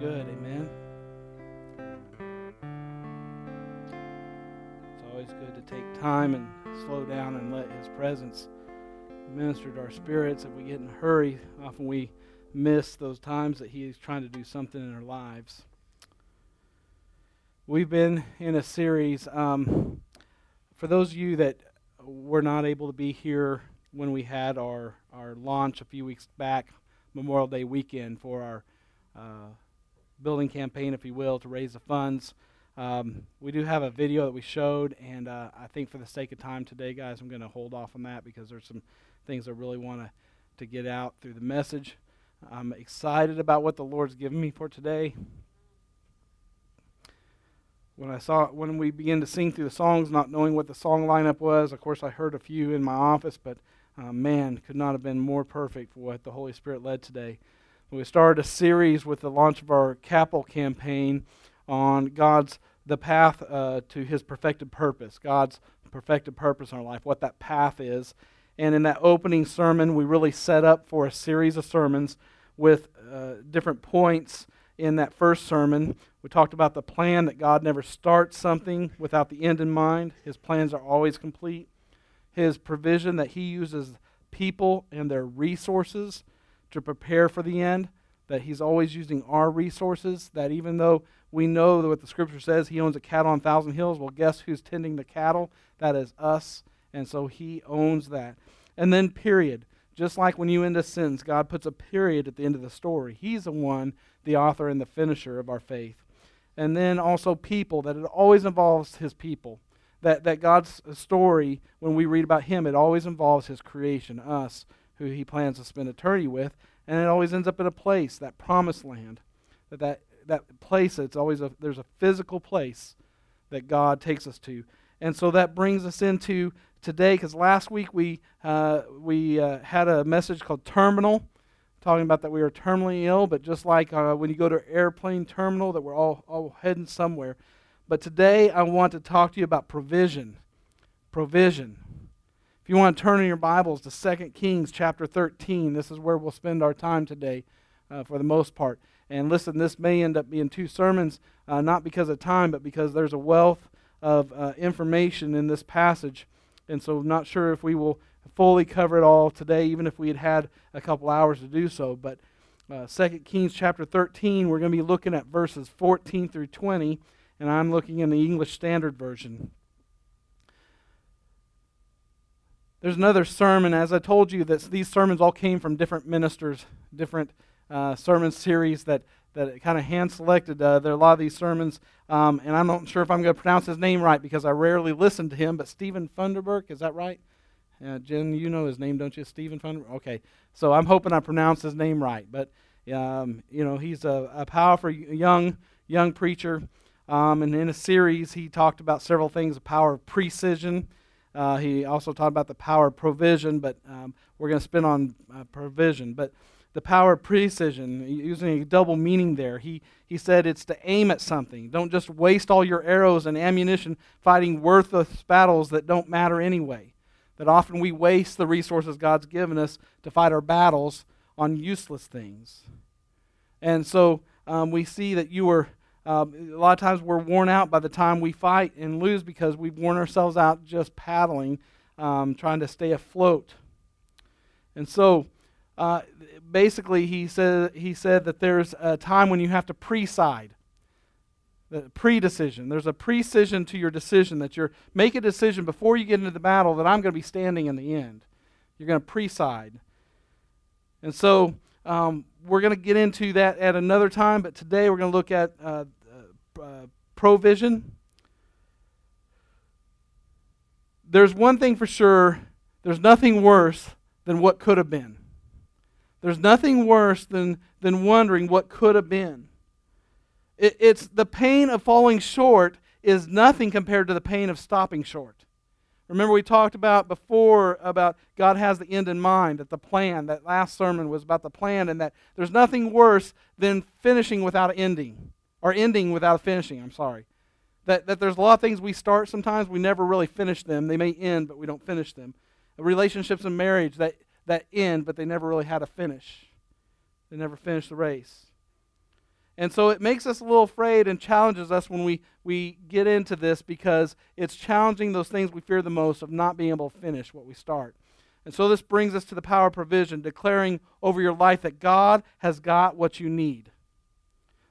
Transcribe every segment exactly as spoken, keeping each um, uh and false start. good. Amen. It's always good to take time and slow down and let His presence minister to our spirits. If we get in a hurry, often we miss those times that He is trying to do something in our lives. We've been in a series. Um, for those of you that were not able to be here when we had our, our launch a few weeks back, Memorial Day weekend, for our uh, building campaign, if you will, to raise the funds. Um, we do have a video that we showed, and uh, I think for the sake of time today, guys, I'm going to hold off on that because there's some things I really want to to get out through the message. I'm excited about what the Lord's given me for today. When I saw when we began to sing through the songs, not knowing what the song lineup was, of course I heard a few in my office, but Uh, man, could not have been more perfect for what the Holy Spirit led today. We started a series with the launch of our Capel campaign on God's, the path uh, to His perfected purpose, God's perfected purpose in our life, what that path is. And in that opening sermon, we really set up for a series of sermons with uh, different points. In that first sermon, we talked about the plan that God never starts something without the end in mind. His plans are always complete. His provision that He uses people and their resources to prepare for the end, that He's always using our resources, that even though we know that what the Scripture says, He owns a cattle on a thousand hills, well, guess who's tending the cattle? That is us, and so He owns that. And then period. Just like when you end a sentence, God puts a period at the end of the story. He's the one, the author and the finisher of our faith. And then also people, that it always involves His people. That that God's story, when we read about Him, it always involves His creation, us, who He plans to spend eternity with, and it always ends up in a place, that promised land, that that, that place. It's always a there's a physical place that God takes us to, and so that brings us into today. Because last week we uh, we uh, had a message called Terminal, talking about that we are terminally ill, but just like uh, when you go to an airplane terminal, that we're all all heading somewhere. But today I want to talk to you about provision. Provision. If you want to turn in your Bibles to Second Kings chapter thirteen, this is where we'll spend our time today uh, for the most part. And listen, this may end up being two sermons, uh, not because of time, but because there's a wealth of uh, information in this passage. And so I'm not sure if we will fully cover it all today, even if we had had a couple hours to do so. But uh, Second Kings chapter thirteen, we're going to be looking at verses fourteen through twenty. And I'm looking in the English Standard Version. There's another sermon. As I told you, that these sermons all came from different ministers, different uh, sermon series that, that kind of hand-selected. Uh, there are a lot of these sermons, um, and I'm not sure if I'm going to pronounce his name right because I rarely listen to him, but Stephen Funderburg, is that right? Uh, Jen, you know his name, don't you? Stephen Funderburg? Okay, so I'm hoping I pronounce his name right. But, um, you know, he's a, a powerful young, young preacher. Um, and in a series, he talked about several things, the power of precision. Uh, he also talked about the power of provision, but um, we're going to spin on uh, provision. But the power of precision, using a double meaning there, he, he said it's to aim at something. Don't just waste all your arrows and ammunition fighting worthless battles that don't matter anyway. That often we waste the resources God's given us to fight our battles on useless things. And so um, we see that you were... Um, a lot of times we're worn out by the time we fight and lose because we've worn ourselves out just paddling, um, trying to stay afloat. And so uh, basically he said, he said that there's a time when you have to pre-side, the pre-decision. There's a precision to your decision, that you're make a decision before you get into the battle that I'm going to be standing in the end. You're going to pre-side. And so... Um, we're going to get into that at another time, but today we're going to look at uh, uh, provision. There's one thing for sure, there's nothing worse than what could have been. There's nothing worse than, than wondering what could have been. It, it's the pain of falling short is nothing compared to the pain of stopping short. Remember we talked about before about God has the end in mind, that the plan, that last sermon was about the plan, and that there's nothing worse than finishing without ending, or ending without finishing, I'm sorry. That that there's a lot of things we start sometimes, we never really finish them. They may end, but we don't finish them. Relationships and marriage that, that end, but they never really had a finish. They never finish the race. And so it makes us a little afraid and challenges us when we, we get into this, because it's challenging those things we fear the most of not being able to finish what we start. And so this brings us to the power of provision, declaring over your life that God has got what you need.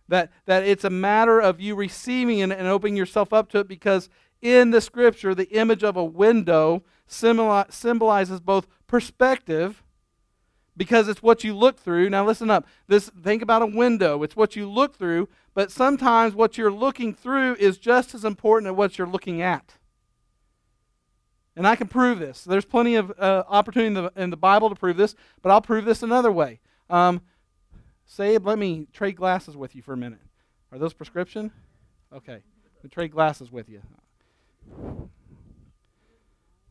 That, that it's a matter of you receiving and, and opening yourself up to it, because in the Scripture, the image of a window symboli- symbolizes both perspective, because it's what you look through. Now listen up. This, think about a window. It's what you look through, but sometimes what you're looking through is just as important as what you're looking at. And I can prove this. There's plenty of uh, opportunity in the, in the Bible to prove this, but I'll prove this another way. Um, Sabe, let me trade glasses with you for a minute. Are those prescription? Okay. Let me trade glasses with you.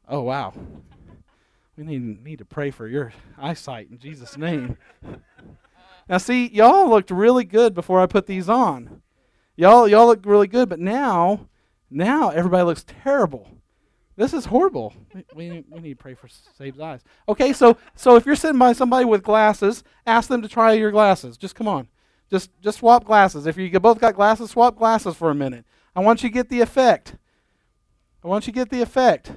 Oh, wow. We need, need to pray for your eyesight in Jesus' name. Now, see, y'all looked really good before I put these on. Y'all y'all looked really good, but now, now everybody looks terrible. This is horrible. We, we, we need to pray for Sabe's eyes. Okay, so so if you're sitting by somebody with glasses, ask them to try your glasses. Just come on. Just, just swap glasses. If you both got glasses, swap glasses for a minute. I want you to get the effect. I want you to get the effect.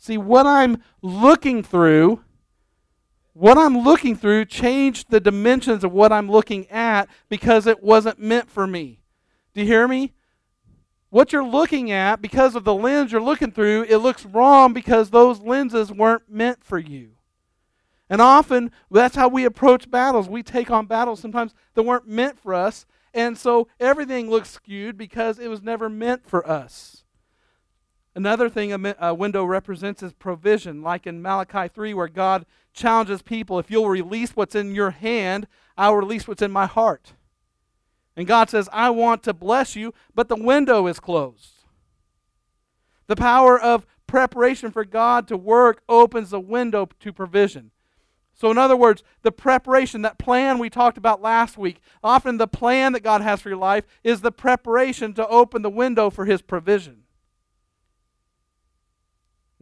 See, what I'm looking through, what I'm looking through changed the dimensions of what I'm looking at, because it wasn't meant for me. Do you hear me? What you're looking at, because of the lens you're looking through, it looks wrong because those lenses weren't meant for you. And often, that's how we approach battles. We take on battles sometimes that weren't meant for us, and so everything looks skewed because it was never meant for us. Another thing a window represents is provision, like in Malachi three, where God challenges people, if you'll release what's in your hand, I'll release what's in my heart. And God says, I want to bless you, but the window is closed. The power of preparation for God to work opens the window to provision. So in other words, the preparation, that plan we talked about last week, often the plan that God has for your life is the preparation to open the window for His provision.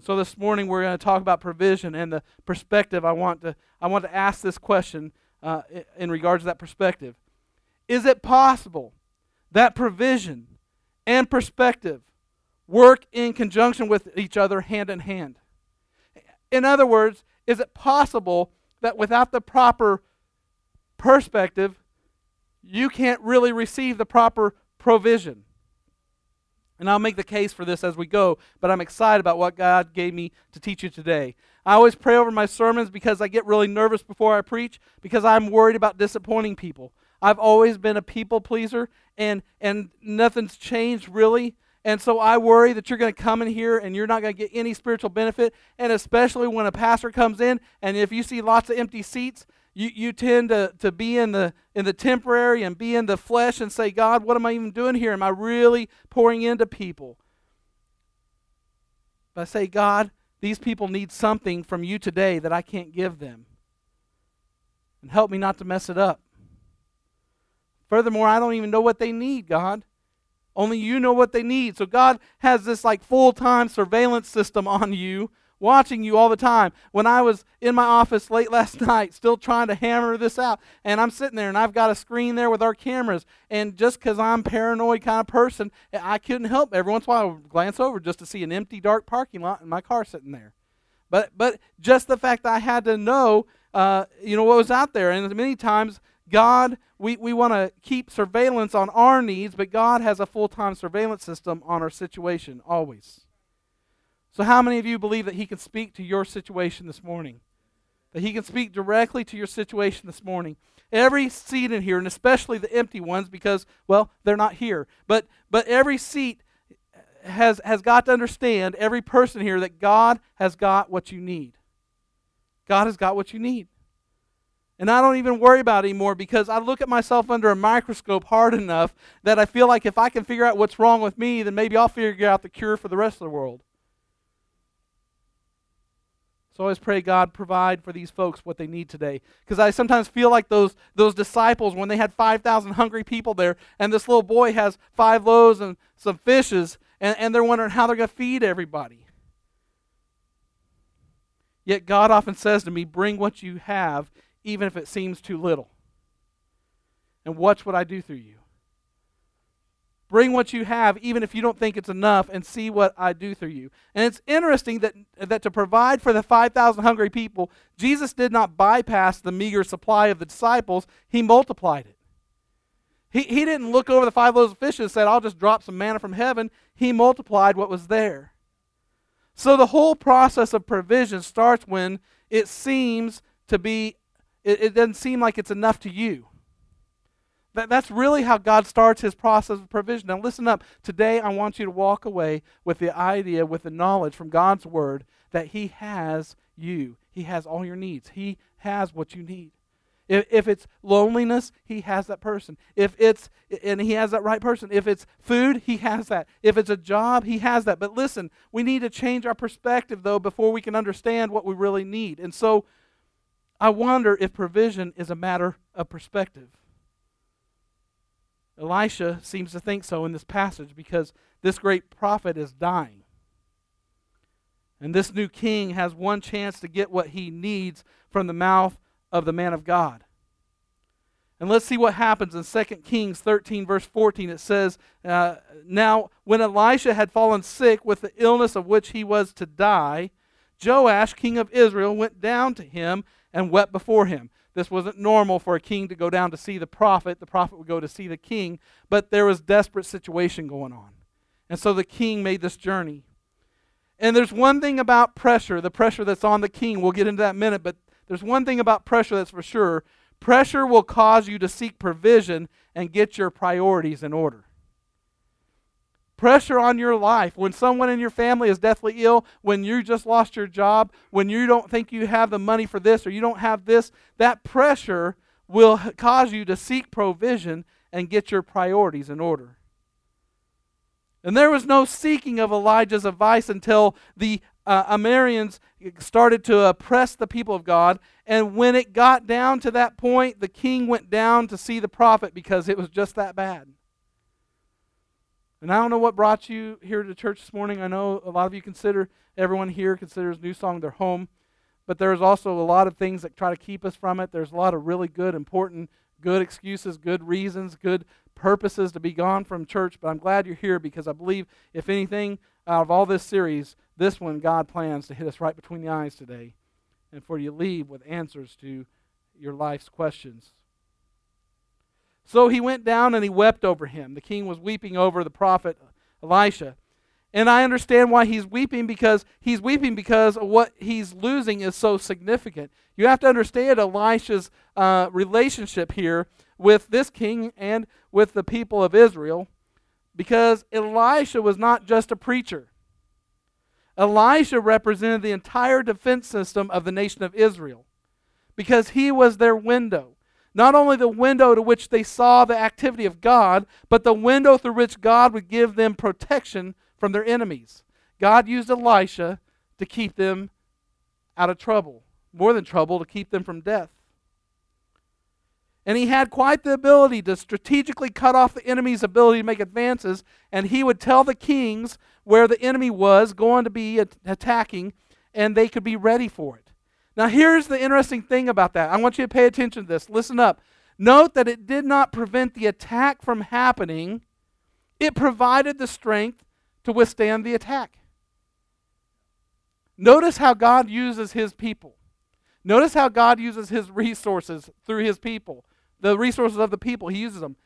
So this morning we're going to talk about provision and the perspective. I want to I want to ask this question uh, in regards to that perspective. Is it possible that provision and perspective work in conjunction with each other, hand in hand? In other words, is it possible that without the proper perspective, you can't really receive the proper provision? And I'll make the case for this as we go, but I'm excited about what God gave me to teach you today. I always pray over my sermons because I get really nervous before I preach, because I'm worried about disappointing people. I've always been a people pleaser, and, and nothing's changed really. And so I worry that you're going to come in here and you're not going to get any spiritual benefit, and especially when a pastor comes in, and if you see lots of empty seats, You you tend to, to be in the in the temporary and be in the flesh and say, God, what am I even doing here? Am I really pouring into people? But I say, God, these people need something from you today that I can't give them. And help me not to mess it up. Furthermore, I don't even know what they need, God. Only you know what they need. So God has this like full-time surveillance system on you, watching you all the time. When I was in my office late last night, still trying to hammer this out, and I'm sitting there, and I've got a screen there with our cameras, and just because I'm a paranoid kind of person, I couldn't help. Every once in a while, I would glance over just to see an empty, dark parking lot and my car sitting there. But but just the fact that I had to know, uh, you know, what was out there. And many times, God, we, we want to keep surveillance on our needs, but God has a full-time surveillance system on our situation always. So how many of you believe that He can speak to your situation this morning? That He can speak directly to your situation this morning? Every seat in here, and especially the empty ones, because, well, they're not here. But but every seat has, has got to understand, every person here, that God has got what you need. God has got what you need. And I don't even worry about it anymore, because I look at myself under a microscope hard enough that I feel like if I can figure out what's wrong with me, then maybe I'll figure out the cure for the rest of the world. So I always pray, God, provide for these folks what they need today. Because I sometimes feel like those those disciples when they had five thousand hungry people there, and this little boy has five loaves and some fishes, and, and they're wondering how they're going to feed everybody. Yet God often says to me, bring what you have, even if it seems too little. And watch what I do through you. Bring what you have, even if you don't think it's enough, and see what I do through you. And it's interesting that, that to provide for the five thousand hungry people, Jesus did not bypass the meager supply of the disciples. He multiplied it. He, he didn't look over the five loaves of fish and said, I'll just drop some manna from heaven. He multiplied what was there. So the whole process of provision starts when it seems to be, it, it doesn't seem like it's enough to you. That's really how God starts his process of provision. Now listen up. Today I want you to walk away with the idea, with the knowledge from God's word that he has you. He has all your needs. He has what you need. If, if it's loneliness, he has that person. If it's, and he has that right person. If it's food, he has that. If it's a job, he has that. But listen, we need to change our perspective though before we can understand what we really need. And so I wonder if provision is a matter of perspective. Elisha seems to think so in this passage because this great prophet is dying. And this new king has one chance to get what he needs from the mouth of the man of God. And let's see what happens in Second Kings thirteen verse fourteen. It says, uh, now when Elisha had fallen sick with the illness of which he was to die, Joash, king of Israel, went down to him and wept before him. This wasn't normal for a king to go down to see the prophet. The prophet would go to see the king, but there was a desperate situation going on. And so the king made this journey. And there's one thing about pressure, the pressure that's on the king. We'll get into that in a minute, but there's one thing about pressure that's for sure. Pressure will cause you to seek provision and get your priorities in order. Pressure on your life, when someone in your family is deathly ill, when you just lost your job, when you don't think you have the money for this or you don't have this, that pressure will cause you to seek provision and get your priorities in order. And there was no seeking of Elijah's advice until the uh, Amorites started to oppress the people of God. And when it got down to that point, the king went down to see the prophet because it was just that bad. And I don't know what brought you here to church this morning. I know a lot of you consider, everyone here considers New Song their home. But there's also a lot of things that try to keep us from it. There's a lot of really good, important, good excuses, good reasons, good purposes to be gone from church. But I'm glad you're here because I believe, if anything, out of all this series, this one God plans to hit us right between the eyes today. And for you leave with answers to your life's questions. So he went down and he wept over him. The king was weeping over the prophet Elisha. And I understand why he's weeping, because he's weeping because what he's losing is so significant. You have to understand Elisha's uh, relationship here with this king and with the people of Israel, because Elisha was not just a preacher. Elisha represented the entire defense system of the nation of Israel because he was their window. Not only the window to which they saw the activity of God, but the window through which God would give them protection from their enemies. God used Elisha to keep them out of trouble, more than trouble, to keep them from death. And he had quite the ability to strategically cut off the enemy's ability to make advances, and he would tell the kings where the enemy was going to be attacking, and they could be ready for it. Now here's the interesting thing about that. I want you to pay attention to this. Listen up. Note that it did not prevent the attack from happening. It provided the strength to withstand the attack. Notice how God uses his people. Notice how God uses his resources through his people. The resources of the people, he uses them.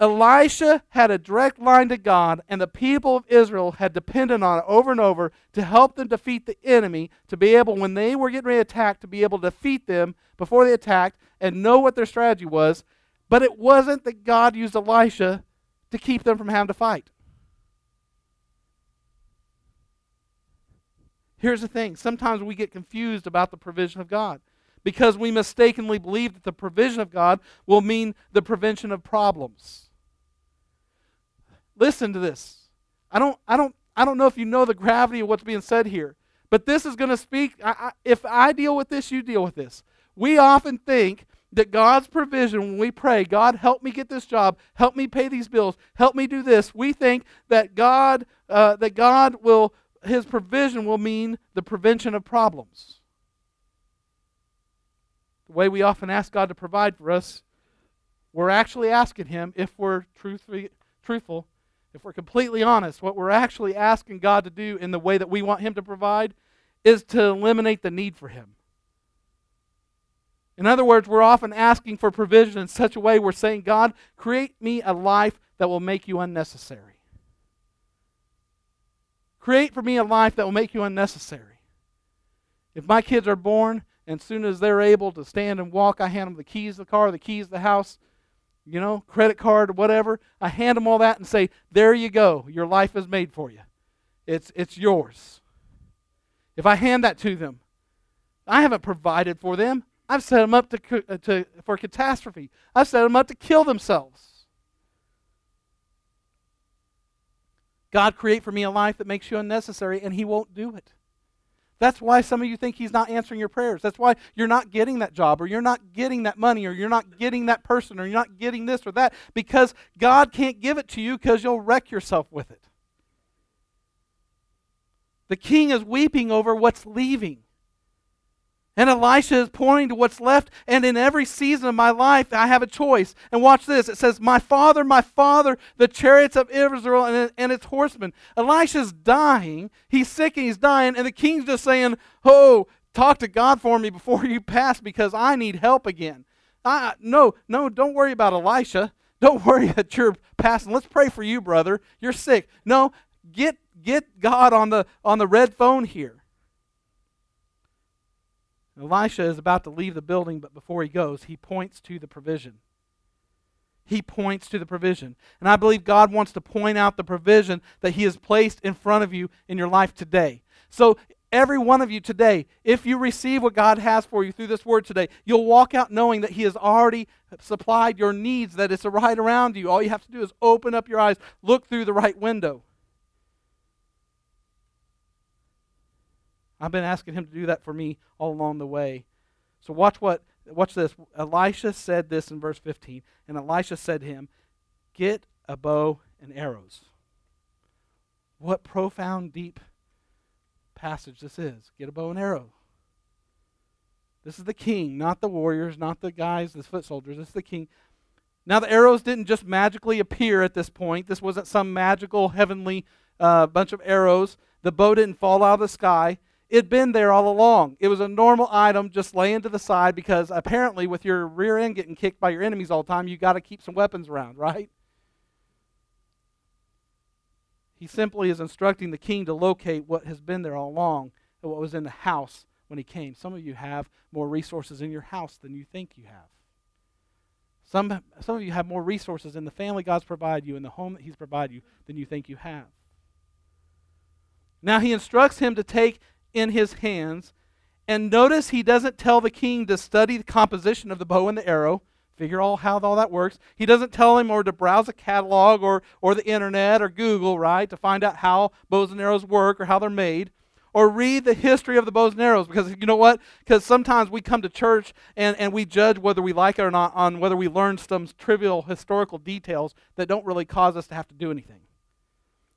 Elisha had a direct line to God, and the people of Israel had depended on it over and over to help them defeat the enemy, to be able, when they were getting ready to attack, to be able to defeat them before they attacked and know what their strategy was. But it wasn't that God used Elisha to keep them from having to fight. Here's the thing. Sometimes we get confused about the provision of God because we mistakenly believe that the provision of God will mean the prevention of problems. Listen to this. I don't, I don't, I don't know if you know the gravity of what's being said here, but this is going to speak. I, I, if I deal with this, you deal with this. We often think that God's provision, when we pray, God, help me get this job, help me pay these bills, help me do this. We think that God, uh, that God will his provision will mean the prevention of problems. The way we often ask God to provide for us, we're actually asking him, if we're truthful, if we're completely honest, what we're actually asking God to do in the way that we want him to provide is to eliminate the need for him. In other words, we're often asking for provision in such a way we're saying, God, create me a life that will make you unnecessary. Create for me a life that will make you unnecessary. If my kids are born, and as soon as they're able to stand and walk, I hand them the keys to the car, the keys to the house, you know, credit card, whatever. I hand them all that and say, there you go. Your life is made for you. It's, it's yours. If I hand that to them, I haven't provided for them. I've set them up to, to, for catastrophe. I've set them up to kill themselves. God, create for me a life that makes you unnecessary, and he won't do it. That's why some of you think he's not answering your prayers. That's why you're not getting that job, or you're not getting that money, or you're not getting that person, or you're not getting this or that, because God can't give it to you because you'll wreck yourself with it. The king is weeping over what's leaving. And Elisha is pointing to what's left, and in every season of my life, I have a choice. And watch this. It says, my father, my father, the chariots of Israel and, and its horsemen. Elisha's dying. He's sick and he's dying. And the king's just saying, oh, talk to God for me before you pass because I need help again. I, no, no, don't worry about Elisha. Don't worry that you're passing. Let's pray for you, brother. You're sick. No, get get God on the on the red phone here. Elisha is about to leave the building, but before he goes, he points to the provision. He points to the provision. And I believe God wants to point out the provision that he has placed in front of you in your life today. So every one of you today, if you receive what God has for you through this word today, you'll walk out knowing that he has already supplied your needs, that it's right around you. All you have to do is open up your eyes, look through the right window. I've been asking him to do that for me all along the way. So watch what, watch this. Elisha said this in verse fifteen, and Elisha said to him, get a bow and arrows. What profound, deep passage this is. Get a bow and arrow. This is the king, not the warriors, not the guys, the foot soldiers. This is the king. Now the arrows didn't just magically appear at this point. This wasn't some magical heavenly uh, bunch of arrows. The bow didn't fall out of the sky. It'd been there all along. It was a normal item just laying to the side because apparently with your rear end getting kicked by your enemies all the time, you got to keep some weapons around, right? He simply is instructing the king to locate what has been there all along and what was in the house when he came. Some of you have more resources in your house than you think you have. Some, some of you have more resources in the family God's provided you, in the home that he's provided you, than you think you have. Now he instructs him to take in his hands, and notice he doesn't tell the king to study the composition of the bow and the arrow, figure out how all that works. He doesn't tell him or to browse a catalog or or the internet or Google, right, to find out how bows and arrows work or how they're made, or read the history of the bows and arrows, because you know what? Because sometimes we come to church and, and we judge whether we like it or not on whether we learn some trivial historical details that don't really cause us to have to do anything.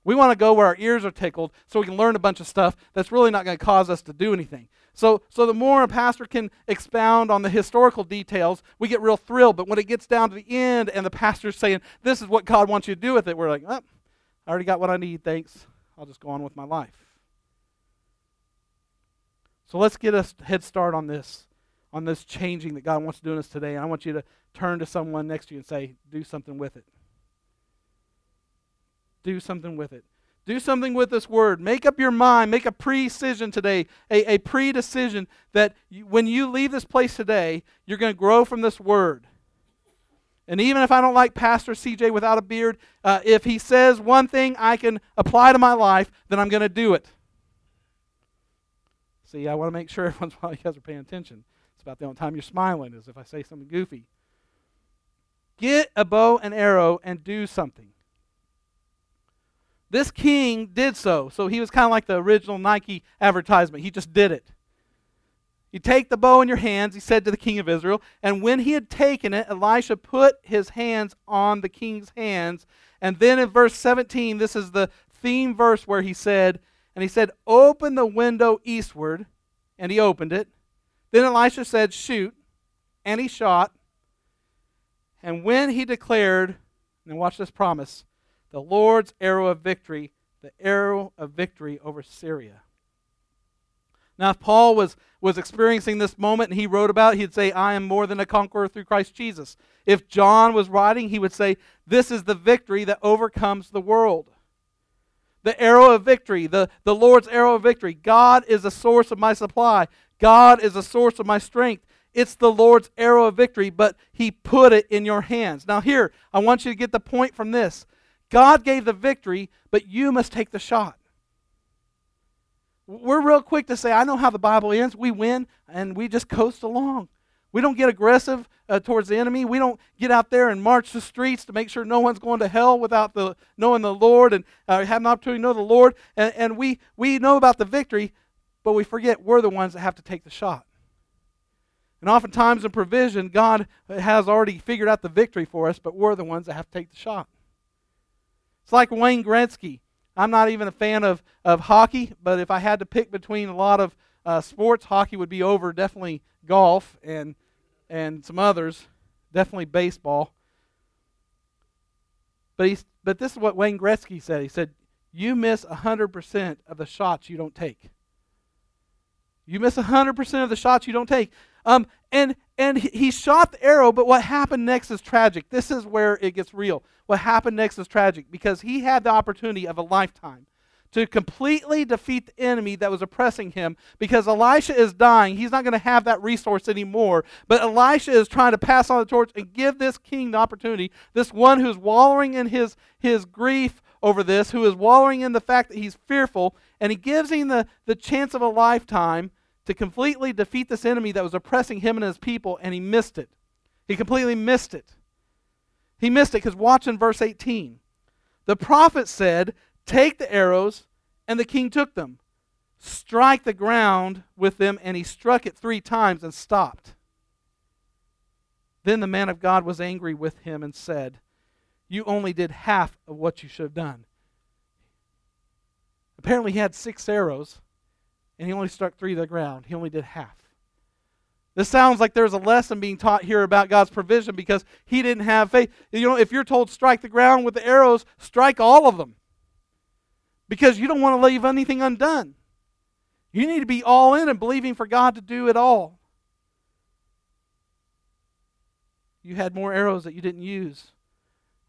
We want to go where our ears are tickled so we can learn a bunch of stuff that's really not going to cause us to do anything. So so the more a pastor can expound on the historical details, we get real thrilled. But when it gets down to the end and the pastor's saying, this is what God wants you to do with it, we're like, oh, I already got what I need, thanks. I'll just go on with my life. So let's get a head start on this, on this changing that God wants to do in us today. And I want you to turn to someone next to you and say, do something with it. Do something with it. Do something with this word. Make up your mind. Make a pre-decision today, a, a pre-decision that you, when you leave this place today, you're going to grow from this word. And even if I don't like Pastor C J without a beard, uh, if he says one thing I can apply to my life, then I'm going to do it. See, I want to make sure every once in a while you guys are paying attention. It's about the only time you're smiling is if I say something goofy. Get a bow and arrow and do something. This king did so. So he was kind of like the original Nike advertisement. He just did it. You take the bow in your hands, he said to the king of Israel. And when he had taken it, Elisha put his hands on the king's hands. And then in verse seventeen, this is the theme verse where he said, And he said, open the window eastward. And he opened it. Then Elisha said, shoot. And he shot. And when he declared, and watch this promise, the Lord's arrow of victory, the arrow of victory over Syria. Now, if Paul was, was experiencing this moment and he wrote about it, he'd say, I am more than a conqueror through Christ Jesus. If John was writing, he would say, this is the victory that overcomes the world. The arrow of victory, the, the Lord's arrow of victory. God is the source of my supply. God is the source of my strength. It's the Lord's arrow of victory, but he put it in your hands. Now here, I want you to get the point from this. God gave the victory, but you must take the shot. We're real quick to say, I know how the Bible ends. We win, and we just coast along. We don't get aggressive uh, towards the enemy. We don't get out there and march the streets to make sure no one's going to hell without the knowing the Lord and uh, having an opportunity to know the Lord. And, and we, we know about the victory, but we forget we're the ones that have to take the shot. And oftentimes in provision, God has already figured out the victory for us, but we're the ones that have to take the shot. It's like Wayne Gretzky. I'm not even a fan of, of hockey, but if I had to pick between a lot of uh, sports, hockey would be over, definitely golf and and some others, definitely baseball. But he's, but this is what Wayne Gretzky said. He said, you miss one hundred percent of the shots you don't take. You miss one hundred percent of the shots you don't take. Um, and, and he shot the arrow, but what happened next is tragic. This is where it gets real. What happened next is tragic because he had the opportunity of a lifetime to completely defeat the enemy that was oppressing him because Elisha is dying. He's not going to have that resource anymore. But Elisha is trying to pass on the torch and give this king the opportunity, this one who's wallowing in his, his grief over this, who is wallowing in the fact that he's fearful, and he gives him the, the chance of a lifetime to completely defeat this enemy that was oppressing him and his people, and he missed it. He completely missed it. He missed it because watch in verse eighteen. The prophet said, take the arrows, and the king took them. Strike the ground with them, and he struck it three times and stopped. Then the man of God was angry with him and said, you only did half of what you should have done. Apparently he had six arrows, and he only struck three to the ground. He only did half. This sounds like there's a lesson being taught here about God's provision because he didn't have faith. You know, if you're told strike the ground with the arrows, strike all of them because you don't want to leave anything undone. You need to be all in and believing for God to do it all. You had more arrows that you didn't use.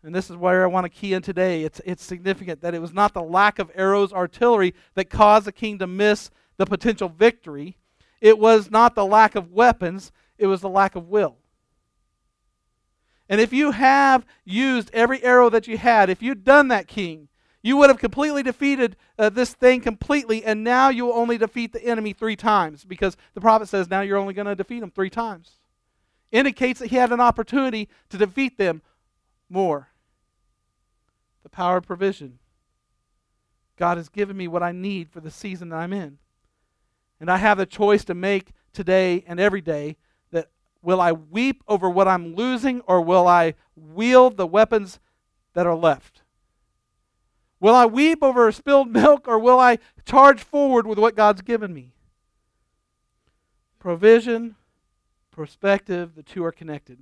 And this is where I want to key in today. It's, it's significant that it was not the lack of arrows, artillery that caused the king to miss the potential victory. It was not the lack of weapons, it was the lack of will. And if you have used every arrow that you had, if you'd done that, king, you would have completely defeated uh, this thing completely, and now you will only defeat the enemy three times because the prophet says now you're only going to defeat him three times. Indicates that he had an opportunity to defeat them more. The power of provision. God has given me what I need for the season that I'm in. And I have a choice to make today and every day that will I weep over what I'm losing or will I wield the weapons that are left? Will I weep over spilled milk or will I charge forward with what God's given me? Provision, perspective, the two are connected.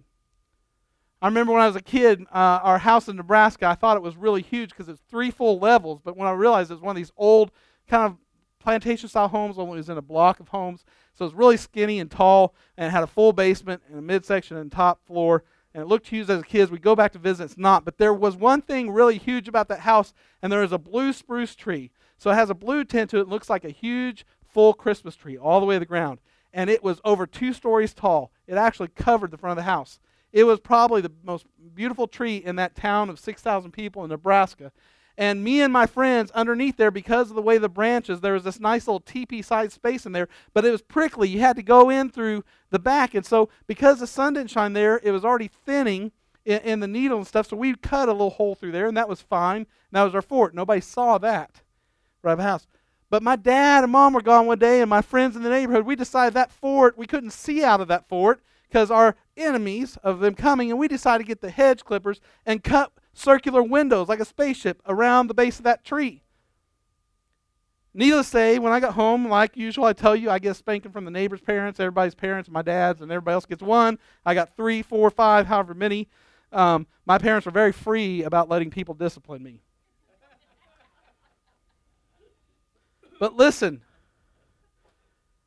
I remember when I was a kid, uh, our house in Nebraska, I thought it was really huge because it's three full levels, but when I realized it was one of these old kind of plantation-style homes, only it was in a block of homes. So it was really skinny and tall and had a full basement and a midsection and top floor. And it looked huge as kids. We go back to visit. It's not. But there was one thing really huge about that house, and there was a blue spruce tree. So it has a blue tint to it. It looks like a huge, full Christmas tree all the way to the ground. And it was over two stories tall. It actually covered the front of the house. It was probably the most beautiful tree in that town of six thousand people in Nebraska. And me and my friends underneath there, because of the way the branches, there was this nice little teepee-sized space in there, but it was prickly. You had to go in through the back. And so because the sun didn't shine there, it was already thinning in, in the needle and stuff, so we cut a little hole through there, and that was fine. And that was our fort. Nobody saw that right at the house. But my dad and mom were gone one day, and my friends in the neighborhood, we decided that fort, we couldn't see out of that fort because our enemies of them coming, and we decided to get the hedge clippers and cut circular windows like a spaceship around the base of that tree. Needless to say, when I got home, like usual, I tell you, I get a spanking from the neighbor's parents, everybody's parents, my dad's, and everybody else gets one. I got three, four, five, however many. Um, my parents were very free about letting people discipline me. But listen,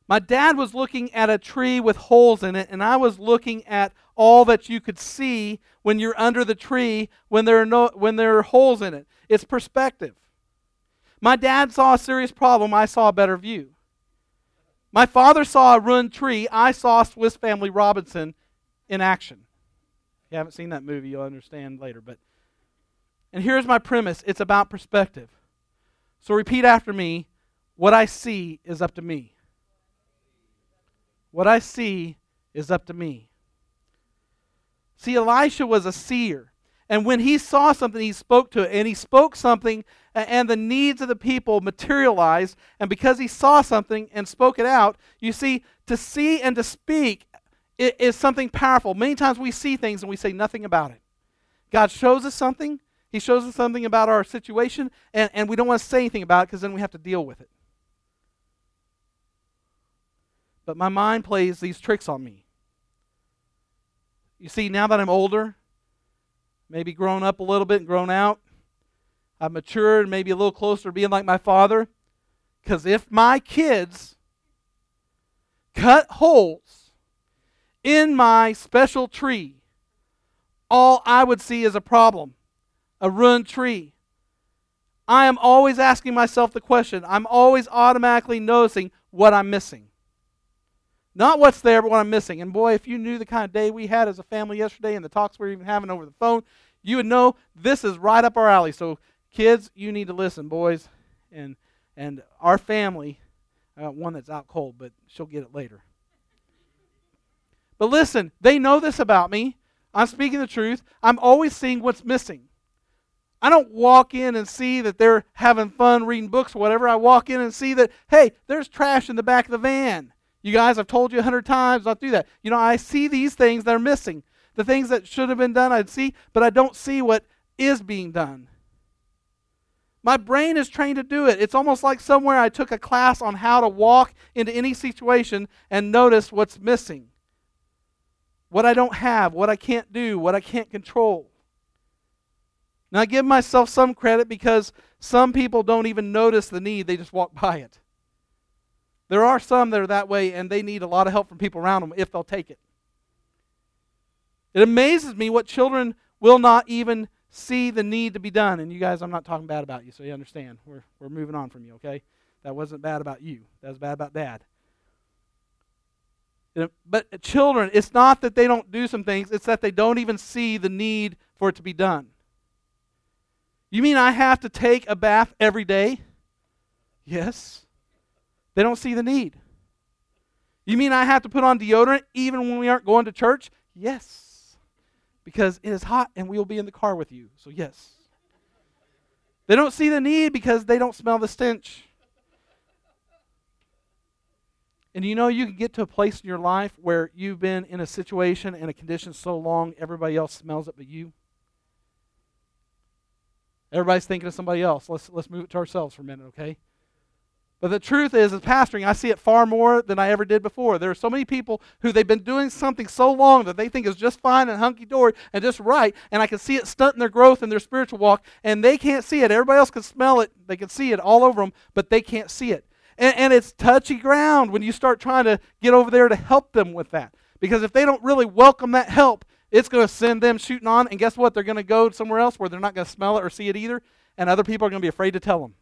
my dad was looking at a tree with holes in it, and I was looking at all that you could see when you're under the tree when there are no when there are holes in it. It's perspective. My dad saw a serious problem. I saw a better view. My father saw a ruined tree. I saw Swiss Family Robinson in action. If you haven't seen that movie, you'll understand later. But, and here's my premise. It's about perspective. So repeat after me. What I see is up to me. What I see is up to me. See, Elisha was a seer. And when he saw something, he spoke to it. And he spoke something, and the needs of the people materialized. And because he saw something and spoke it out, you see, to see and to speak is something powerful. Many times we see things and we say nothing about it. God shows us something. He shows us something about our situation, and, and we don't want to say anything about it because then we have to deal with it. But my mind plays these tricks on me. You see, now that I'm older, maybe grown up a little bit and grown out, I've matured, maybe a little closer to being like my father. Because if my kids cut holes in my special tree, all I would see is a problem, a ruined tree. I am always asking myself the question. I'm always automatically noticing what I'm missing. Not what's there, but what I'm missing. And boy, if you knew the kind of day we had as a family yesterday and the talks we were even having over the phone, you would know this is right up our alley. So kids, you need to listen, boys. And and our family, I got one that's out cold, but she'll get it later. But listen, they know this about me. I'm speaking the truth. I'm always seeing what's missing. I don't walk in and see that they're having fun reading books or whatever. I walk in and see that, hey, there's trash in the back of the van. You guys, I've told you a hundred times not to do that. You know, I see these things that are missing. The things that should have been done, I'd see, but I don't see what is being done. My brain is trained to do it. It's almost like somewhere I took a class on how to walk into any situation and notice what's missing. What I don't have, what I can't do, what I can't control. Now, I give myself some credit because some people don't even notice the need. They just walk by it. There are some that are that way, and they need a lot of help from people around them if they'll take it. It amazes me what children will not even see the need to be done. And you guys, I'm not talking bad about you, so you understand. We're we're moving on from you, okay? That wasn't bad about you. That was bad about Dad. But children, it's not that they don't do some things. It's that they don't even see the need for it to be done. You mean I have to take a bath every day? Yes. They don't see the need. You mean I have to put on deodorant even when we aren't going to church? Yes. Because it is hot and we will be in the car with you. So yes. They don't see the need because they don't smell the stench. And you know you can get to a place in your life where you've been in a situation and a condition so long everybody else smells it but you. Everybody's thinking of somebody else. Let's, let's move it to ourselves for a minute, okay? But the truth is, as pastoring, I see it far more than I ever did before. There are so many people who they've been doing something so long that they think is just fine and hunky-dory and just right, and I can see it stunting their growth and their spiritual walk, and they can't see it. Everybody else can smell it. They can see it all over them, but they can't see it. And, and it's touchy ground when you start trying to get over there to help them with that. Because if they don't really welcome that help, it's going to send them shooting on, and guess what? They're going to go somewhere else where they're not going to smell it or see it either, and other people are going to be afraid to tell them.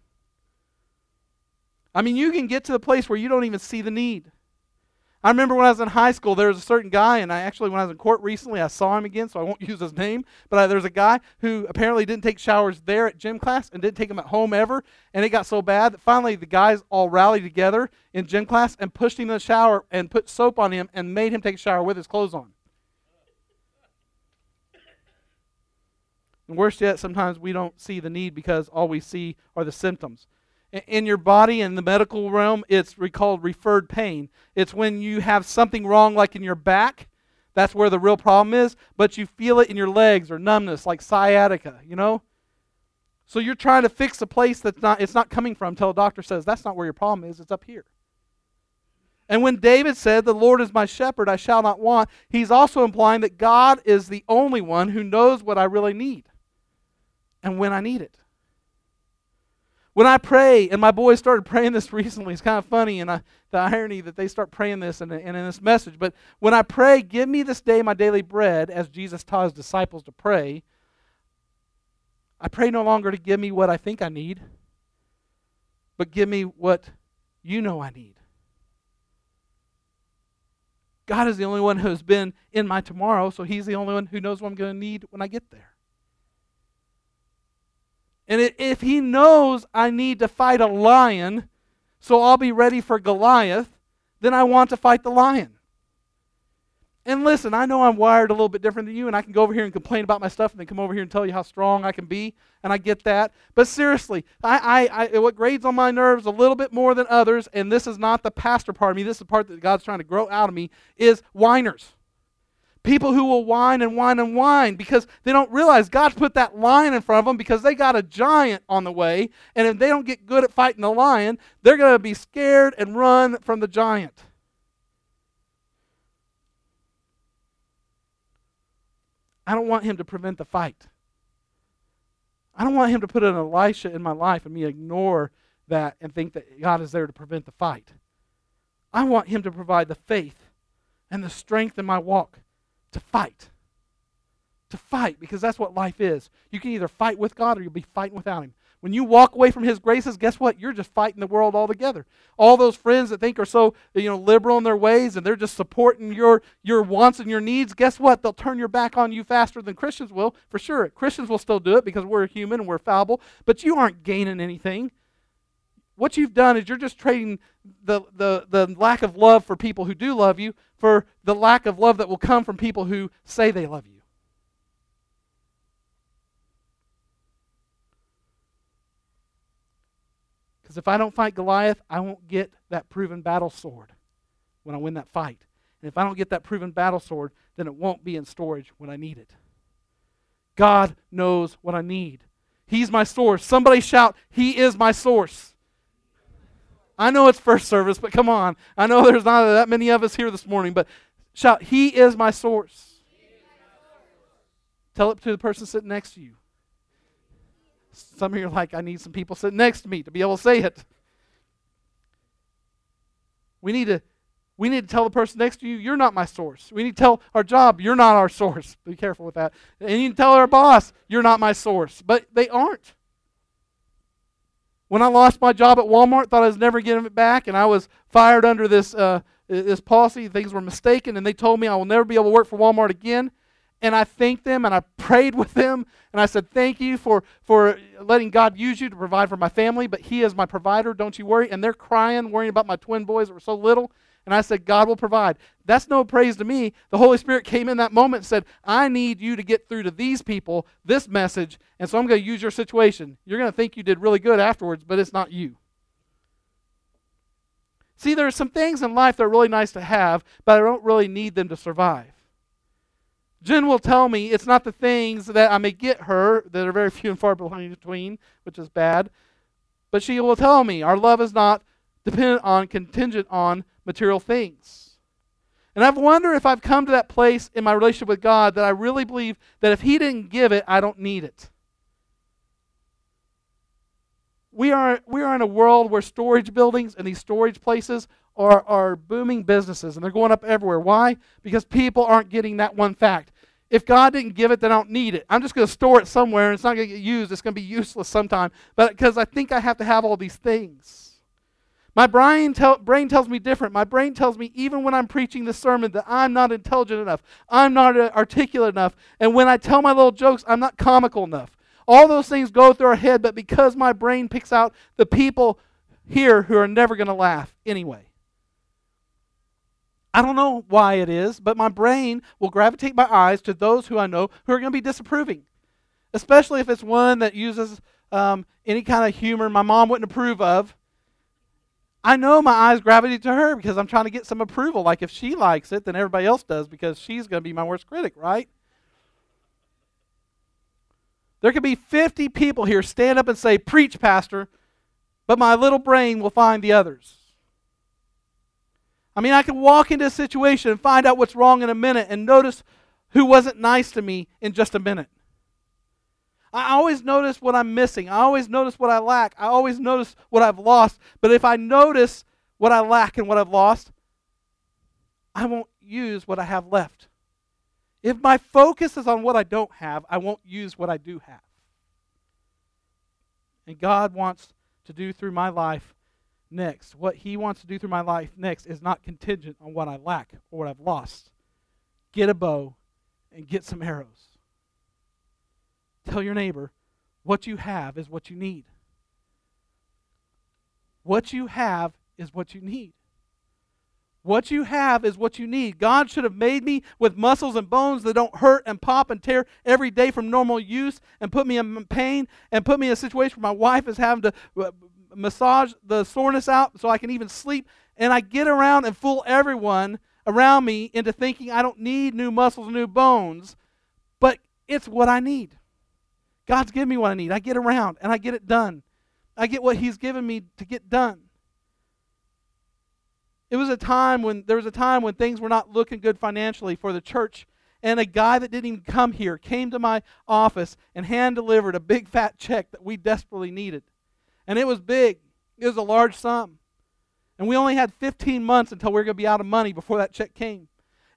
I mean, you can get to the place where you don't even see the need. I remember when I was in high school, there was a certain guy, and I actually, when I was in court recently, I saw him again, so I won't use his name, but there's a guy who apparently didn't take showers there at gym class and didn't take them at home ever, and it got so bad that finally the guys all rallied together in gym class and pushed him in the shower and put soap on him and made him take a shower with his clothes on. And worse yet, sometimes we don't see the need because all we see are the symptoms. In your body, in the medical realm, it's called referred pain. It's when you have something wrong, like in your back. That's where the real problem is. But you feel it in your legs or numbness, like sciatica, you know? So you're trying to fix a place that's not, it's not coming from until a doctor says, that's not where your problem is, it's up here. And when David said, the Lord is my shepherd, I shall not want, he's also implying that God is the only one who knows what I really need and when I need it. When I pray, and my boys started praying this recently, it's kind of funny, and I, the irony that they start praying this and, and in this message, but when I pray, give me this day my daily bread, as Jesus taught his disciples to pray, I pray no longer to give me what I think I need, but give me what you know I need. God is the only one who's been in my tomorrow, so he's the only one who knows what I'm going to need when I get there. And if he knows I need to fight a lion, so I'll be ready for Goliath, then I want to fight the lion. And listen, I know I'm wired a little bit different than you, and I can go over here and complain about my stuff and then come over here and tell you how strong I can be, and I get that. But seriously, I, I, I what grades on my nerves a little bit more than others, and this is not the pastor part of me, this is the part that God's trying to grow out of me, is whiners. People who will whine and whine and whine because they don't realize God's put that lion in front of them because they got a giant on the way, and if they don't get good at fighting the lion, they're going to be scared and run from the giant. I don't want him to prevent the fight. I don't want him to put an Elisha in my life and me ignore that and think that God is there to prevent the fight. I want him to provide the faith and the strength in my walk to fight. To fight, because that's what life is. You can either fight with God or you'll be fighting without him. When you walk away from his graces, guess what? You're just fighting the world altogether. All those friends that think are so, you know, liberal in their ways and they're just supporting your, your wants and your needs, guess what? They'll turn your back on you faster than Christians will, for sure. Christians will still do it because we're human and we're fallible, but you aren't gaining anything. What you've done is you're just trading the, the, the lack of love for people who do love you for the lack of love that will come from people who say they love you. Because if I don't fight Goliath, I won't get that proven battle sword when I win that fight. And if I don't get that proven battle sword, then it won't be in storage when I need it. God knows what I need. He's my source. Somebody shout, he is my source. I know it's first service, but come on. I know there's not that many of us here this morning, but shout, he is my source. He is my source. Tell it to the person sitting next to you. Some of you are like, I need some people sitting next to me to be able to say it. We need to, we need to tell the person next to you, you're not my source. We need to tell our job, you're not our source. Be careful with that. And you can tell our boss, you're not my source. But they aren't. When I lost my job at Walmart, thought I was never getting it back, and I was fired under this uh, this policy. Things were mistaken, and they told me I will never be able to work for Walmart again. And I thanked them, and I prayed with them, and I said, thank you for, for letting God use you to provide for my family, but he is my provider, don't you worry. And they're crying, worrying about my twin boys that were so little. And I said, God will provide. That's no praise to me. The Holy Spirit came in that moment and said, I need you to get through to these people, this message, and so I'm going to use your situation. You're going to think you did really good afterwards, but it's not you. See, there are some things in life that are really nice to have, but I don't really need them to survive. Jen will tell me it's not the things that I may get her that are very few and far between, which is bad, but she will tell me our love is not dependent on, contingent on material things. And I've wondered if I've come to that place in my relationship with God that I really believe that if he didn't give it, I don't need it. We are, we are in a world where storage buildings and these storage places are, are booming businesses, and they're going up everywhere. Why? Because people aren't getting that one fact. If God didn't give it, then I don't need it. I'm just going to store it somewhere, and it's not going to get used. It's going to be useless sometime, but because I think I have to have all these things. My brain, tell, brain tells me different. My brain tells me even when I'm preaching this sermon that I'm not intelligent enough. I'm not articulate enough. And when I tell my little jokes, I'm not comical enough. All those things go through our head, but because my brain picks out the people here who are never going to laugh anyway. I don't know why it is, but my brain will gravitate my eyes to those who I know who are going to be disapproving, especially if it's one that uses um, any kind of humor my mom wouldn't approve of. I know my eyes gravitate to her because I'm trying to get some approval. Like if she likes it, then everybody else does because she's going to be my worst critic, right? There could be fifty people here stand up and say, "Preach, Pastor," but my little brain will find the others. I mean, I could walk into a situation and find out what's wrong in a minute and notice who wasn't nice to me in just a minute. I always notice what I'm missing. I always notice what I lack. I always notice what I've lost. But if I notice what I lack and what I've lost, I won't use what I have left. If my focus is on what I don't have, I won't use what I do have. And God wants to do through my life next. What he wants to do through my life next is not contingent on what I lack or what I've lost. Get a bow and get some arrows. Tell your neighbor, what you have is what you need. What you have is what you need. What you have is what you need. God should have made me with muscles and bones that don't hurt and pop and tear every day from normal use and put me in pain and put me in a situation where my wife is having to massage the soreness out so I can even sleep. And I get around and fool everyone around me into thinking I don't need new muscles, new bones, but it's what I need. God's given me what I need. I get around and I get it done. I get what he's given me to get done. It was a time when there was a time when things were not looking good financially for the church, and a guy that didn't even come here came to my office and hand delivered a big fat check that we desperately needed. And it was big. It was a large sum. And we only had fifteen months until we were going to be out of money before that check came.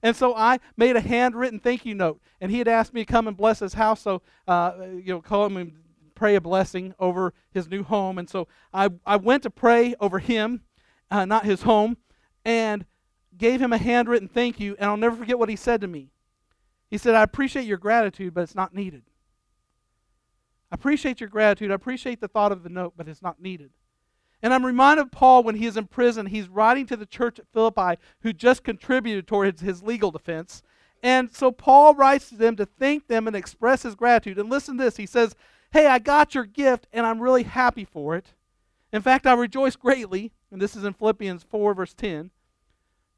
And so I made a handwritten thank you note, and he had asked me to come and bless his house, so uh, you know, call him and pray a blessing over his new home. And so I, I went to pray over him, uh, not his home, and gave him a handwritten thank you, and I'll never forget what he said to me. He said, "I appreciate your gratitude, but it's not needed. I appreciate your gratitude. I appreciate the thought of the note, but it's not needed." And I'm reminded of Paul when he is in prison. He's writing to the church at Philippi who just contributed towards his legal defense. And so Paul writes to them to thank them and express his gratitude. And listen to this. He says, "Hey, I got your gift, and I'm really happy for it. In fact, I rejoice greatly," and this is in Philippians four, verse ten,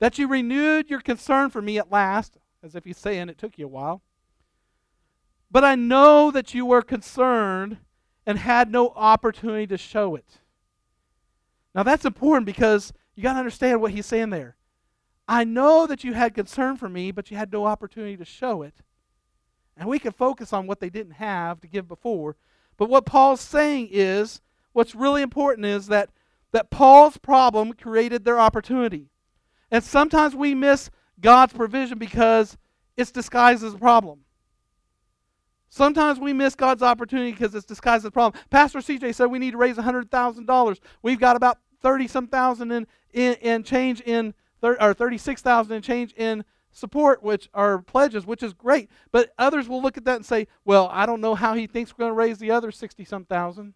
"that you renewed your concern for me at last," as if he's saying it took you a while. "But I know that you were concerned and had no opportunity to show it." Now that's important because you got to understand what he's saying there. I know that you had concern for me, but you had no opportunity to show it. And we can focus on what they didn't have to give before. But what Paul's saying is, what's really important is that, that Paul's problem created their opportunity. And sometimes we miss God's provision because it's disguised as a problem. Sometimes we miss God's opportunity because it's disguised as a problem. Pastor C J said we need to raise one hundred thousand dollars. We've got about thirty-some thousand in, in, in change in, or thirty-six thousand in change in support, which are pledges, which is great. But others will look at that and say, well, I don't know how he thinks we're going to raise the other sixty-some thousand.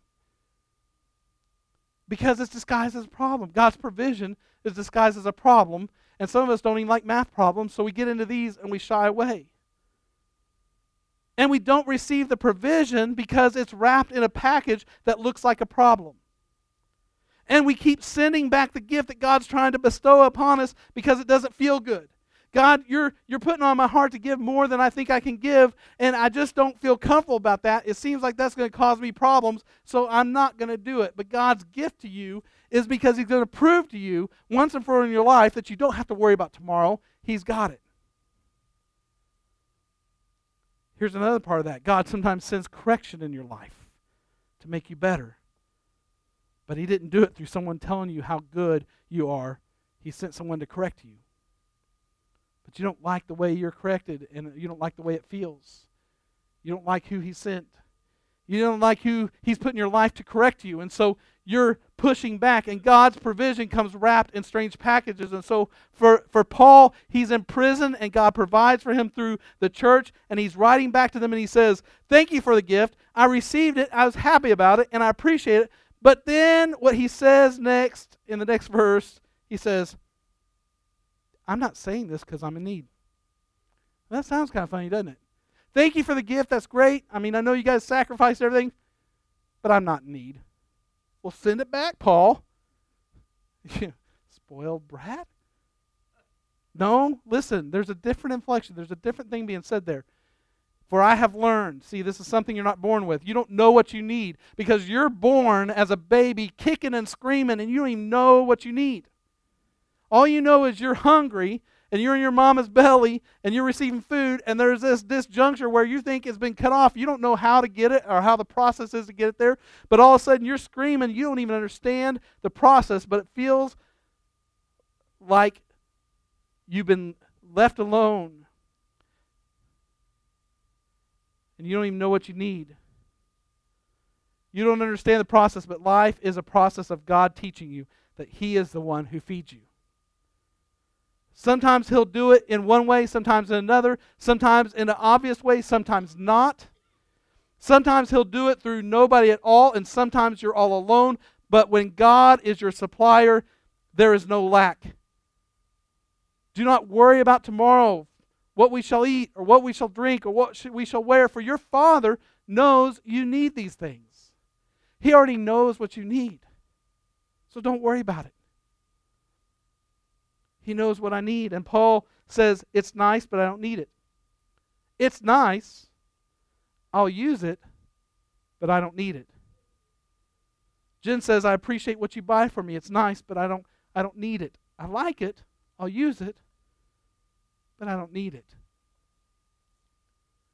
Because it's disguised as a problem. God's provision is disguised as a problem. And some of us don't even like math problems, so we get into these and we shy away. And we don't receive the provision because it's wrapped in a package that looks like a problem. And we keep sending back the gift that God's trying to bestow upon us because it doesn't feel good. God, you're you're putting on my heart to give more than I think I can give, and I just don't feel comfortable about that. It seems like that's going to cause me problems, so I'm not going to do it. But God's gift to you is because he's going to prove to you once and for all in your life that you don't have to worry about tomorrow. He's got it. Here's another part of that. God sometimes sends correction in your life to make you better. But he didn't do it through someone telling you how good you are. He sent someone to correct you. But you don't like the way you're corrected, and you don't like the way it feels. You don't like who he sent. You don't like who he's put in your life to correct you. And so you're pushing back, and God's provision comes wrapped in strange packages. And so for, for Paul, he's in prison, and God provides for him through the church, and he's writing back to them, and he says, thank you for the gift. I received it. I was happy about it, and I appreciate it. But then what he says next, in the next verse, he says, I'm not saying this because I'm in need. Well, that sounds kind of funny, doesn't it? Thank you for the gift. That's great. I mean, I know you guys sacrificed everything, but I'm not in need. Well, send it back, Paul. Spoiled brat? No, listen, there's a different inflection. There's a different thing being said there. For I have learned. See, this is something you're not born with. You don't know what you need because you're born as a baby kicking and screaming and you don't even know what you need. All you know is you're hungry and you're in your mama's belly and you're receiving food and there's this disjuncture where you think it's been cut off. You don't know how to get it or how the process is to get it there. But all of a sudden you're screaming. You don't even understand the process, but it feels like you've been left alone. And you don't even know what you need. You don't understand the process, but life is a process of God teaching you that He is the one who feeds you. Sometimes He'll do it in one way, sometimes in another, sometimes in an obvious way, sometimes not. Sometimes He'll do it through nobody at all, and sometimes you're all alone. But when God is your supplier, there is no lack. Do not worry about tomorrow, what we shall eat, or what we shall drink, or what we shall wear. For your Father knows you need these things. He already knows what you need. So don't worry about it. He knows what I need. And Paul says, it's nice, but I don't need it. It's nice. I'll use it, but I don't need it. Jen says, I appreciate what you buy for me. It's nice, but I don't, I don't need it. I like it. I'll use it. But I don't need it.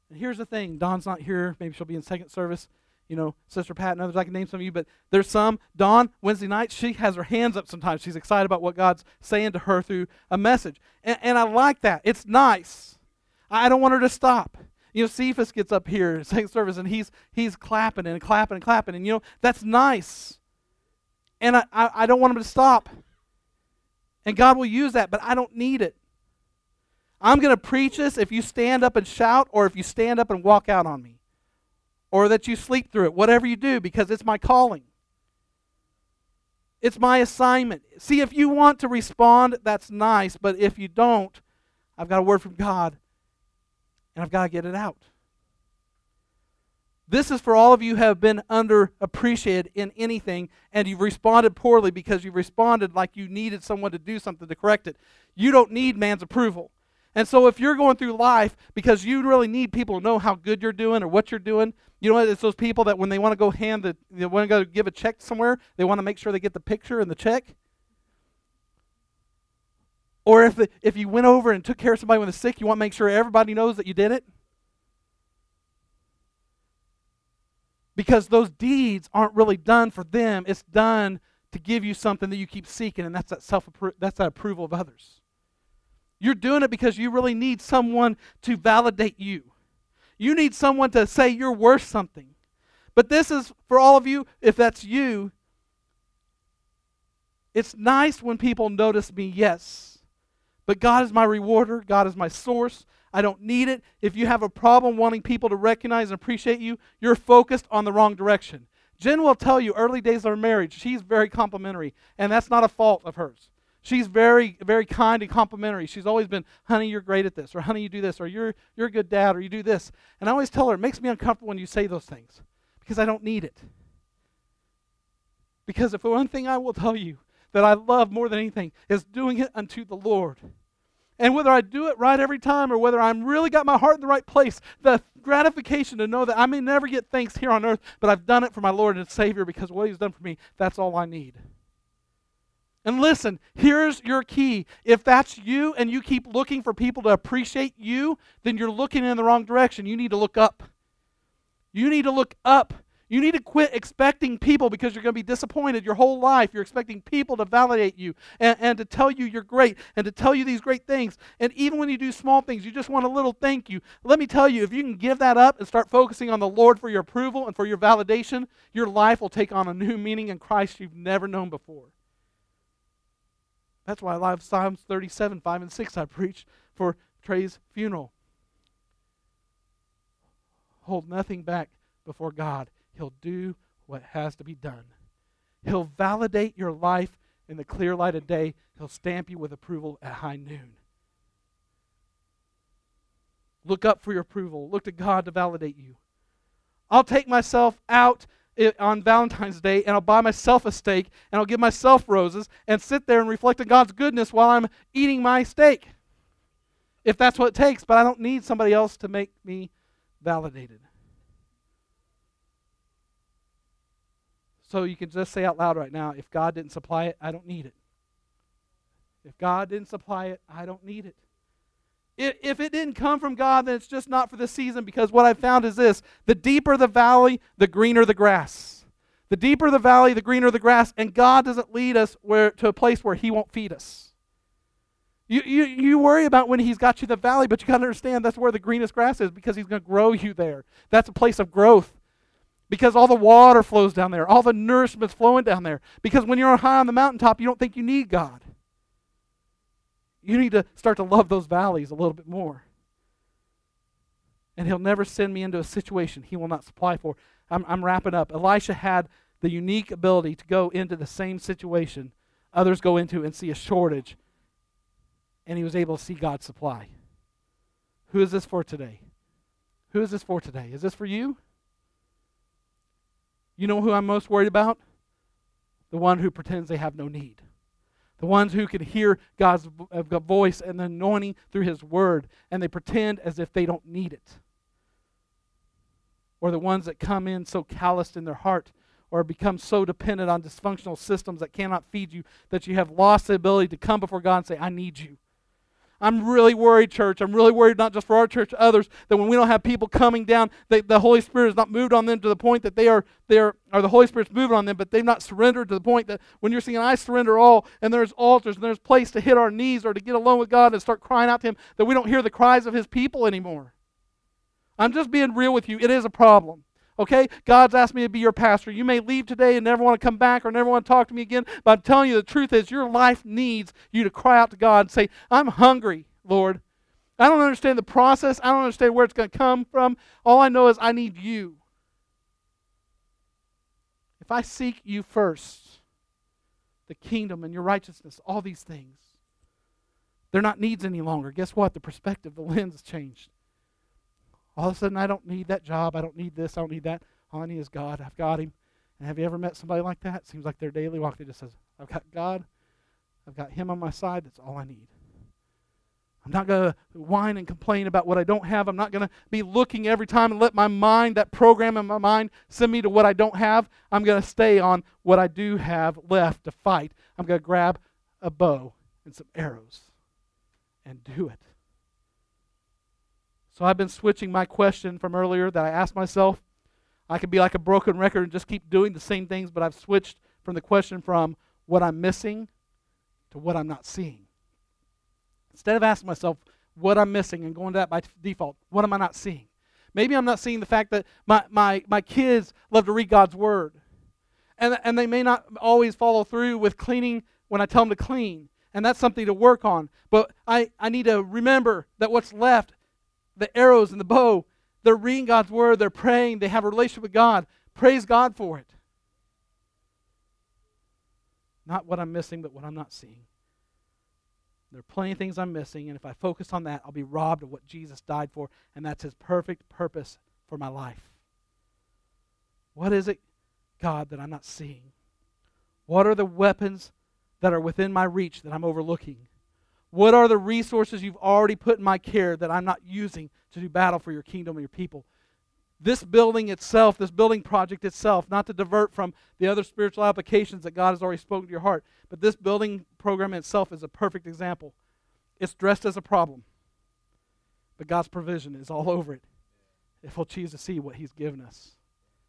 And here's the thing. Dawn's not here. Maybe she'll be in second service. You know, Sister Pat and others, I can name some of you, but there's some. Dawn, Wednesday night, she has her hands up sometimes. She's excited about what God's saying to her through a message. And, and I like that. It's nice. I don't want her to stop. You know, Cephas gets up here in second service, and he's he's clapping and clapping and clapping. And, you know, that's nice. And I, I, I don't want him to stop. And God will use that, but I don't need it. I'm going to preach this if you stand up and shout or if you stand up and walk out on me or that you sleep through it, whatever you do, because it's my calling. It's my assignment. See, if you want to respond, that's nice, but if you don't, I've got a word from God and I've got to get it out. This is for all of you who have been underappreciated in anything and you've responded poorly because you've responded like you needed someone to do something to correct it. You don't need man's approval. And so if you're going through life because you really need people to know how good you're doing or what you're doing, you know, it's those people that when they want to go hand the, they want to go give a check somewhere, they want to make sure they get the picture and the check. Or if the, if you went over and took care of somebody when they're sick, you want to make sure everybody knows that you did it. Because those deeds aren't really done for them. It's done to give you something that you keep seeking, and that's that self that's that approval of others. You're doing it because you really need someone to validate you. You need someone to say you're worth something. But this is for all of you, if that's you. It's nice when people notice me, yes. But God is my rewarder. God is my source. I don't need it. If you have a problem wanting people to recognize and appreciate you, you're focused on the wrong direction. Jen will tell you early days of her marriage, she's very complimentary. And that's not a fault of hers. She's very, very kind and complimentary. She's always been, honey, you're great at this, or honey, you do this, or you're you're a good dad, or you do this. And I always tell her, it makes me uncomfortable when you say those things because I don't need it. Because if the one thing I will tell you that I love more than anything is doing it unto the Lord. And whether I do it right every time or whether I'm really got my heart in the right place, the gratification to know that I may never get thanks here on earth, but I've done it for my Lord and Savior because what He's done for me, that's all I need. And listen, here's your key. If that's you and you keep looking for people to appreciate you, then you're looking in the wrong direction. You need to look up. You need to look up. You need to quit expecting people because you're going to be disappointed your whole life. You're expecting people to validate you and, and to tell you you're great and to tell you these great things. And even when you do small things, you just want a little thank you. Let me tell you, if you can give that up and start focusing on the Lord for your approval and for your validation, your life will take on a new meaning in Christ you've never known before. That's why I love Psalms thirty-seven, five and six I preached for Trey's funeral. Hold nothing back before God. He'll do what has to be done. He'll validate your life in the clear light of day. He'll stamp you with approval at high noon. Look up for your approval. Look to God to validate you. I'll take myself out It, on Valentine's Day, and I'll buy myself a steak, and I'll give myself roses, and sit there and reflect on God's goodness while I'm eating my steak, if that's what it takes. But I don't need somebody else to make me validated. So you can just say out loud right now, if God didn't supply it, I don't need it. If God didn't supply it, I don't need it. If it didn't come from God, then it's just not for this season, because what I've found is this: the deeper the valley, the greener the grass. The deeper the valley, the greener the grass, and God doesn't lead us where to a place where he won't feed us. You, you, you worry about when he's got you the valley, but you got to understand that's where the greenest grass is, because he's going to grow you there. That's a place of growth, because all the water flows down there. All the nourishment's flowing down there, because when you're high on the mountaintop, you don't think you need God. You need to start to love those valleys a little bit more. And he'll never send me into a situation he will not supply for. I'm, I'm wrapping up. Elisha had the unique ability to go into the same situation others go into and see a shortage. And he was able to see God supply. Who is this for today? Who is this for today? Is this for you? You know who I'm most worried about? The one who pretends they have no need. The ones who can hear God's voice and the anointing through his word, and they pretend as if they don't need it. Or the ones that come in so calloused in their heart, or become so dependent on dysfunctional systems that cannot feed you, that you have lost the ability to come before God and say, I need you. I'm really worried, church. I'm really worried, not just for our church, others, that when we don't have people coming down, they, the Holy Spirit is not moved on them to the point that they are, they are, or the Holy Spirit's moving on them, but they've not surrendered to the point that when you're singing, I surrender all, and there's altars, and there's place to hit our knees or to get alone with God and start crying out to him, that we don't hear the cries of his people anymore. I'm just being real with you. It is a problem. Okay, God's asked me to be your pastor. You may leave today and never want to come back or never want to talk to me again, but I'm telling you, the truth is your life needs you to cry out to God and say, I'm hungry, Lord. I don't understand the process. I don't understand where it's going to come from. All I know is I need you. If I seek you first, the kingdom and your righteousness, all these things, they're not needs any longer. Guess what? The perspective, the lens has changed. All of a sudden, I don't need that job. I don't need this. I don't need that. All I need is God. I've got him. And have you ever met somebody like that? It seems like their daily walk, they just says, I've got God. I've got him on my side. That's all I need. I'm not going to whine and complain about what I don't have. I'm not going to be looking every time and let my mind, that program in my mind, send me to what I don't have. I'm going to stay on what I do have left to fight. I'm going to grab a bow and some arrows and do it. So I've been switching my question from earlier that I asked myself. I could be like a broken record and just keep doing the same things, but I've switched from the question from what I'm missing to what I'm not seeing. Instead of asking myself what I'm missing and going to that by default, what am I not seeing? Maybe I'm not seeing the fact that my my, my kids love to read God's Word, and, and they may not always follow through with cleaning when I tell them to clean, and that's something to work on. But I, I need to remember that what's left, the arrows and the bow, they're reading God's Word, they're praying, they have a relationship with God. Praise God for it. Not what I'm missing, but what I'm not seeing. There are plenty of things I'm missing, and if I focus on that, I'll be robbed of what Jesus died for, and that's his perfect purpose for my life. What is it, God, that I'm not seeing? What are the weapons that are within my reach that I'm overlooking? What are the resources you've already put in my care that I'm not using to do battle for your kingdom and your people? This building itself, this building project itself, not to divert from the other spiritual applications that God has already spoken to your heart, but this building program itself is a perfect example. It's dressed as a problem, but God's provision is all over it if we'll choose to see what he's given us.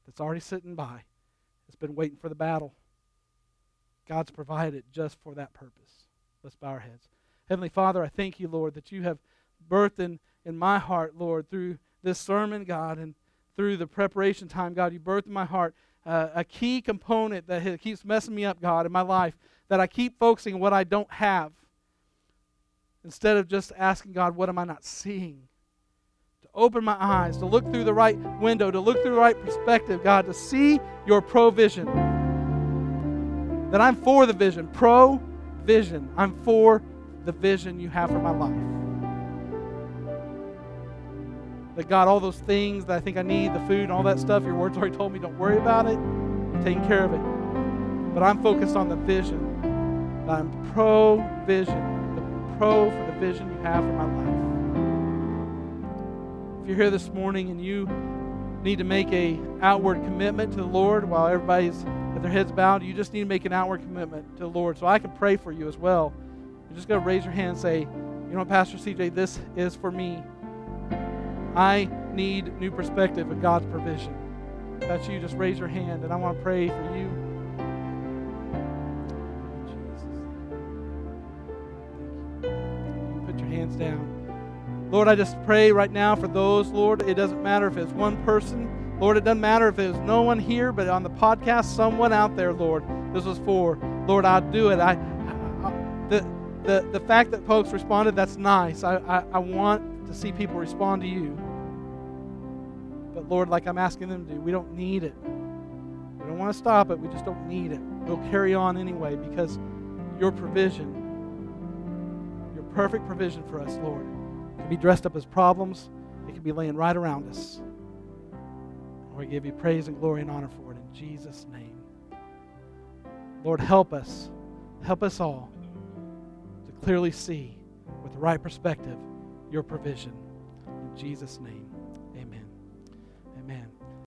That's already sitting by. It's been waiting for the battle. God's provided it just for that purpose. Let's bow our heads. Heavenly Father, I thank you, Lord, that you have birthed in, in my heart, Lord, through this sermon, God, and through the preparation time, God, you birthed in my heart uh, a key component that has, keeps messing me up, God, in my life, that I keep focusing on what I don't have instead of just asking God, what am I not seeing? To open my eyes, to look through the right window, to look through the right perspective, God, to see your provision. That I'm for the vision, pro-vision. I'm for the vision you have for my life. That God, all those things that I think I need, the food and all that stuff, your word's already told me, don't worry about it. I'm taking care of it. But I'm focused on the vision. That I'm pro-vision. The pro for the vision you have for my life. If you're here this morning and you need to make an outward commitment to the Lord while everybody's with their heads bowed, you just need to make an outward commitment to the Lord. So I can pray for you as well. You're just going to raise your hand and say, you know, Pastor C J, this is for me. I need new perspective of God's provision. If that's you, just raise your hand, and I want to pray for you. Hands down. Lord, I just pray right now for those, Lord. It doesn't matter if it's one person. Lord, it doesn't matter if there's no one here, but on the podcast, someone out there, Lord, this was for. Lord, I'll do it. I, I the, the the fact that folks responded, that's nice. I, I, I want to see people respond to you. But Lord, like I'm asking them to do, we don't need it. We don't want to stop it. We just don't need it. We'll carry on anyway because your provision, perfect provision for us, Lord. It can be dressed up as problems. It can be laying right around us. We give you praise and glory and honor for it in Jesus' name. Lord, help us. Help us all to clearly see with the right perspective your provision. In Jesus' name, amen. Amen.